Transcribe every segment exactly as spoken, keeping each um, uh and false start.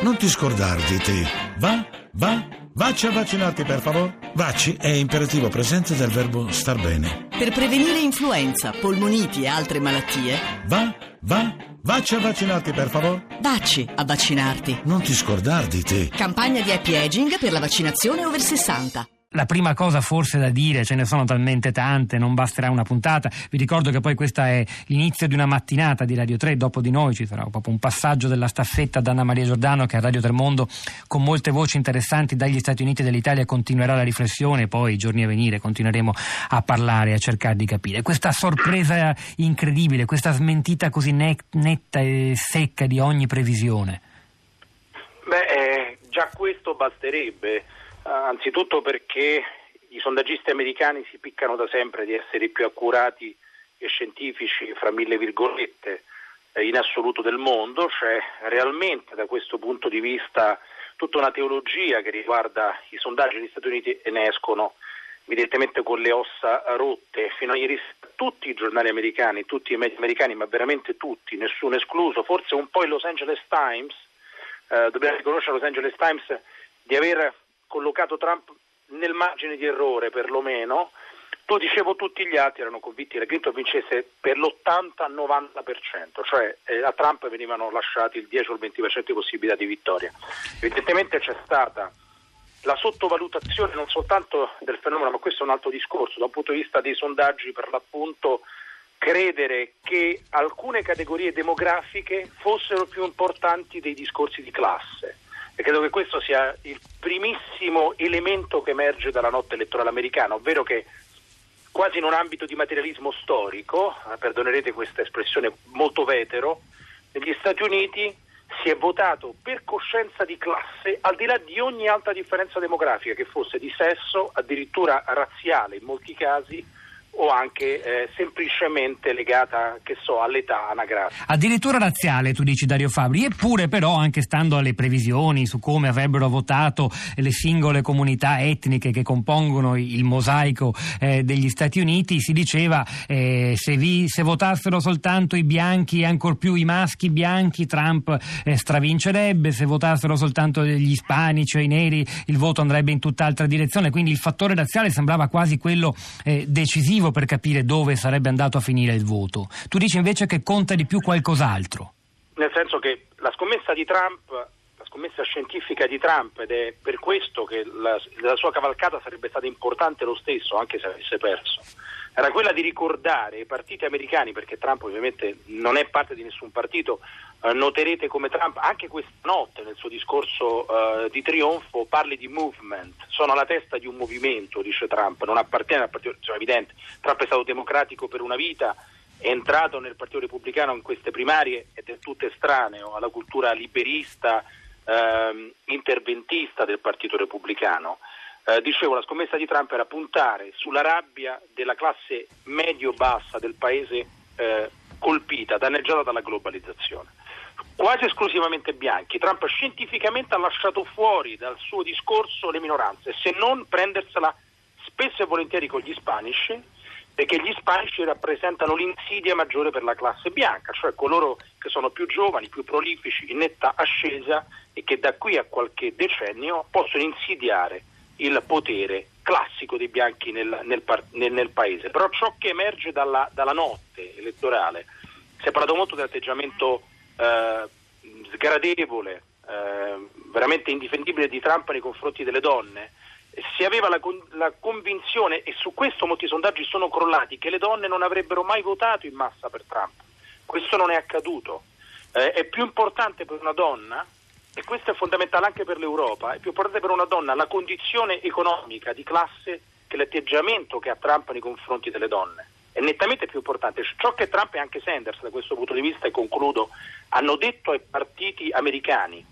Non ti scordare di te. Va, va, vacci a vaccinarti per favore. Vacci è imperativo presente del verbo star bene. Per prevenire influenza, polmoniti e altre malattie. Va, va, vacci a vaccinarti per favore. Vacci a vaccinarti. Non ti scordare di te. Campagna di happy aging per la vaccinazione over sessanta. La prima cosa forse da dire, ce ne sono talmente tante, non basterà una puntata. Vi ricordo che poi questa è l'inizio di una mattinata di Radio tre, dopo di noi ci sarà proprio un passaggio della staffetta da Anna Maria Giordano, che a Radio tre Mondo con molte voci interessanti dagli Stati Uniti e dall'Italia continuerà la riflessione. Poi i giorni a venire continueremo a parlare, a cercare di capire questa sorpresa incredibile, questa smentita così netta e secca di ogni previsione. Beh, eh, già questo basterebbe. Anzitutto perché i sondaggisti americani si piccano da sempre di essere i più accurati e scientifici, fra mille virgolette, in assoluto del mondo. C'è realmente da questo punto di vista tutta una teologia che riguarda i sondaggi degli Stati Uniti e ne escono evidentemente con le ossa rotte. Fino a ieri tutti i giornali americani, tutti i media americani, ma veramente tutti, nessuno escluso, forse un po' il Los Angeles Times, eh, dobbiamo riconoscere Los Angeles Times di aver collocato Trump nel margine di errore, perlomeno. Tu dicevo tutti gli altri erano convinti che Clinton vincesse per l'ottanta novanta per cento, cioè eh, a Trump venivano lasciati il dieci o il venti per cento di possibilità di vittoria. Evidentemente c'è stata la sottovalutazione non soltanto del fenomeno, ma questo è un altro discorso, da un punto di vista dei sondaggi per l'appunto, credere che alcune categorie demografiche fossero più importanti dei discorsi di classe. E credo che questo sia il primissimo elemento che emerge dalla notte elettorale americana, ovvero che quasi in un ambito di materialismo storico, perdonerete questa espressione molto vetero, negli Stati Uniti si è votato per coscienza di classe al di là di ogni altra differenza demografica, che fosse di sesso, addirittura razziale in molti casi, o anche eh, semplicemente legata, che so, all'età anagrafica. Addirittura razziale, tu dici, Dario Fabbri. Eppure però, anche stando alle previsioni su come avrebbero votato le singole comunità etniche che compongono il mosaico eh, degli Stati Uniti, si diceva eh, se, vi, se votassero soltanto i bianchi e ancor più i maschi bianchi, Trump eh, stravincerebbe, se votassero soltanto gli ispanici o i neri il voto andrebbe in tutt'altra direzione. Quindi il fattore razziale sembrava quasi quello eh, decisivo per capire dove sarebbe andato a finire il voto. Tu dici invece che conta di più qualcos'altro. Nel senso che la scommessa di Trump, la scommessa scientifica di Trump, ed è per questo che la, la sua cavalcata sarebbe stata importante lo stesso, anche se avesse perso, era quella di ricordare ai partiti americani, perché Trump ovviamente non è parte di nessun partito. Eh, noterete come Trump anche questa notte nel suo discorso eh, di trionfo parli di movement, sono alla testa di un movimento, dice Trump, non appartiene al partito, cioè, evidente, Trump è stato democratico per una vita, è entrato nel partito repubblicano in queste primarie ed è tutto estraneo alla cultura liberista eh, interventista del partito repubblicano. Eh, dicevo, la scommessa di Trump era puntare sulla rabbia della classe medio-bassa del paese eh, colpita, danneggiata dalla globalizzazione, quasi esclusivamente bianchi. Trump scientificamente ha lasciato fuori dal suo discorso le minoranze, se non prendersela spesso e volentieri con gli ispanici, perché gli ispanici rappresentano l'insidia maggiore per la classe bianca, cioè coloro che sono più giovani, più prolifici, in netta ascesa e che da qui a qualche decennio possono insidiare il potere classico dei bianchi nel, nel, nel, nel paese. Però ciò che emerge dalla, dalla notte elettorale, si è parlato molto dell'atteggiamento eh, sgradevole, eh, veramente indifendibile di Trump nei confronti delle donne. Si aveva la, la convinzione, e su questo molti sondaggi sono crollati, che le donne non avrebbero mai votato in massa per Trump. Questo non è accaduto. Eh, è più importante per una donna, e questo è fondamentale anche per l'Europa, è più importante per una donna la condizione economica di classe che l'atteggiamento che ha Trump nei confronti delle donne. È nettamente più importante. Ciò che Trump e anche Sanders, da questo punto di vista, e concludo, hanno detto ai partiti americani,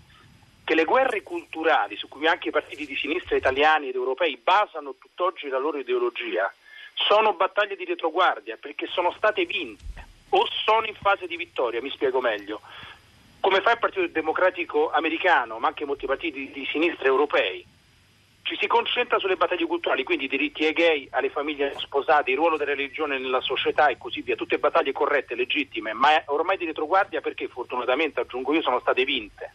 che le guerre culturali su cui anche i partiti di sinistra italiani ed europei basano tutt'oggi la loro ideologia, sono battaglie di retroguardia perché sono state vinte o sono in fase di vittoria. Mi spiego meglio. Come fa il Partito Democratico americano, ma anche molti partiti di sinistra europei, ci si concentra sulle battaglie culturali, quindi i diritti ai gay, alle famiglie sposate, il ruolo della religione nella società e così via, tutte battaglie corrette, legittime, ma ormai di retroguardia perché fortunatamente, aggiungo io, sono state vinte.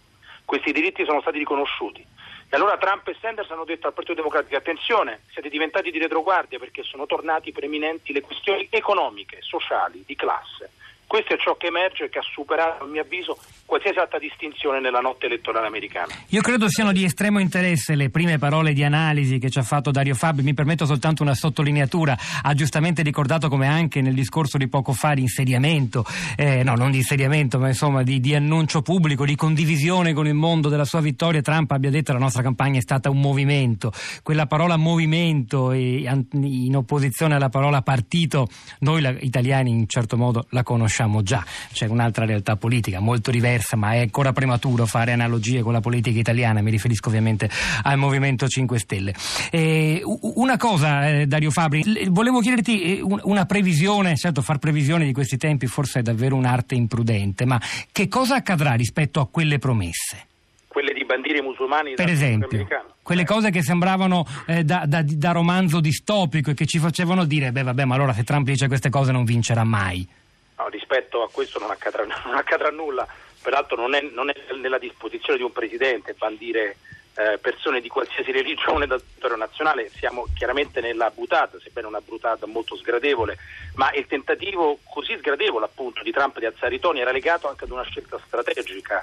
questi diritti sono stati riconosciuti. E allora Trump e Sanders hanno detto al Partito Democratico: attenzione, siete diventati di retroguardia perché sono tornati preminenti le questioni economiche, sociali, di classe. Questo è ciò che emerge e che ha superato, a mio avviso, qualsiasi altra distinzione nella notte elettorale americana. Io credo siano di estremo interesse le prime parole di analisi che ci ha fatto Dario Fabbri. Mi permetto soltanto una sottolineatura. Ha giustamente ricordato come anche nel discorso di poco fa di insediamento, eh, no, non di insediamento, ma insomma di, di annuncio pubblico, di condivisione con il mondo della sua vittoria, Trump abbia detto: la nostra campagna è stata un movimento. Quella parola movimento in opposizione alla parola partito, noi la, italiani in certo modo la conosciamo. Già, c'è un'altra realtà politica molto diversa, ma è ancora prematuro fare analogie con la politica italiana. Mi riferisco ovviamente al Movimento cinque Stelle. E una cosa, eh, Dario Fabbri, volevo chiederti una previsione. Certo, far previsione di questi tempi forse è davvero un'arte imprudente, ma che cosa accadrà rispetto a quelle promesse? Quelle di bandiere musulmani, per esempio, quelle eh. cose che sembravano eh, da, da, da romanzo distopico e che ci facevano dire: beh, vabbè, ma allora se Trump dice queste cose non vincerà mai. No, rispetto a questo non accadrà, non accadrà nulla, peraltro non è, non è nella disposizione di un presidente bandire eh, persone di qualsiasi religione dal territorio nazionale. Siamo chiaramente nella brutata, sebbene una brutata molto sgradevole, ma il tentativo così sgradevole appunto di Trump di alzare i toni era legato anche ad una scelta strategica.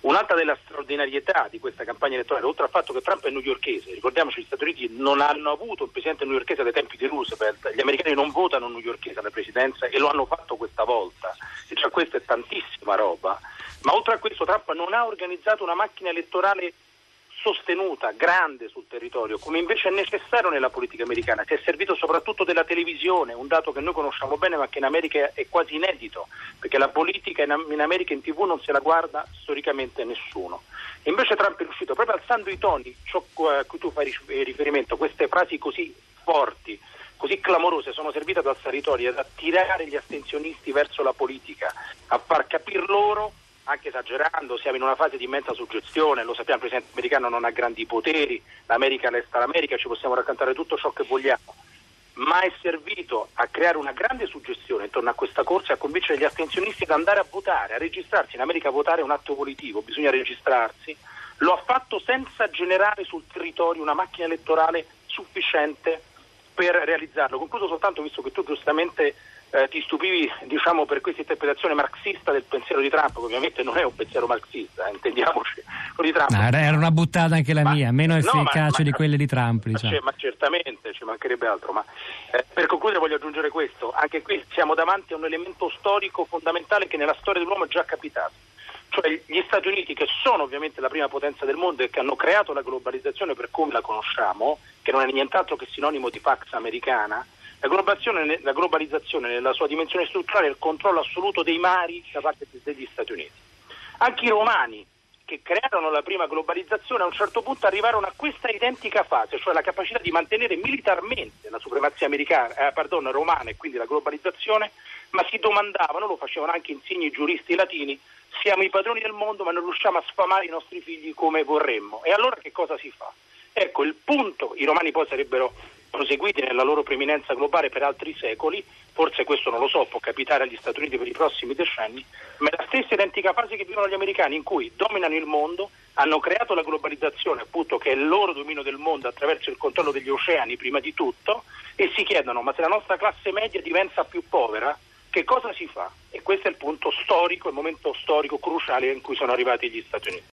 Un'altra della straordinarietà di questa campagna elettorale, oltre al fatto che Trump è newyorkese, ricordiamoci, gli Stati Uniti non hanno avuto un presidente newyorkese dai tempi di Roosevelt, gli americani non votano newyorkese alla presidenza e lo hanno fatto questa volta, e cioè questa è tantissima roba. Ma oltre a questo Trump non ha organizzato una macchina elettorale sostenuta, grande sul territorio, come invece è necessario nella politica americana. Si è servito soprattutto della televisione, un dato che noi conosciamo bene ma che in America è quasi inedito, perché la politica in America in tivù non se la guarda storicamente nessuno. E invece Trump è riuscito, proprio alzando i toni, ciò a cui tu fai riferimento, queste frasi così forti, così clamorose, sono servite ad alzare i toni, ad attirare gli astensionisti verso la politica, a far capir loro, anche esagerando, siamo in una fase di immensa suggestione, lo sappiamo, il presidente americano non ha grandi poteri, l'America resta l'America, ci possiamo raccontare tutto ciò che vogliamo, ma è servito a creare una grande suggestione intorno a questa corsa e a convincere gli astensionisti ad andare a votare, a registrarsi. In America votare è un atto politico, bisogna registrarsi. Lo ha fatto senza generare sul territorio una macchina elettorale sufficiente per realizzarlo. Concludo soltanto, visto che tu giustamente Eh, ti stupivi, diciamo, per questa interpretazione marxista del pensiero di Trump, che ovviamente non è un pensiero marxista, eh, intendiamoci, quello di Trump. No, era una buttata anche la ma, mia, meno efficace no, ma, di ma, quelle di Trump. Diciamo. Ma, ma certamente, ci mancherebbe altro. Ma eh, per concludere voglio aggiungere questo: anche qui siamo davanti a un elemento storico fondamentale che nella storia dell'uomo è già capitato. Cioè gli Stati Uniti, che sono ovviamente la prima potenza del mondo e che hanno creato la globalizzazione per come la conosciamo, che non è nient'altro che sinonimo di Pax Americana. La globalizzazione, la globalizzazione nella sua dimensione strutturale è il controllo assoluto dei mari da parte degli Stati Uniti. Anche i romani, che crearono la prima globalizzazione, a un certo punto arrivarono a questa identica fase, cioè la capacità di mantenere militarmente la supremazia americana, eh, perdono, romana, e quindi la globalizzazione, ma si domandavano, lo facevano anche insigni giuristi latini: siamo i padroni del mondo ma non riusciamo a sfamare i nostri figli come vorremmo. E allora che cosa si fa? Ecco, il punto, i romani poi sarebbero proseguiti nella loro preminenza globale per altri secoli, forse questo non lo so, può capitare agli Stati Uniti per i prossimi decenni, ma è la stessa identica fase che vivono gli americani, in cui dominano il mondo, hanno creato la globalizzazione, appunto, che è il loro dominio del mondo attraverso il controllo degli oceani prima di tutto, e si chiedono: ma se la nostra classe media diventa più povera, che cosa si fa? E questo è il punto storico, il momento storico cruciale in cui sono arrivati gli Stati Uniti.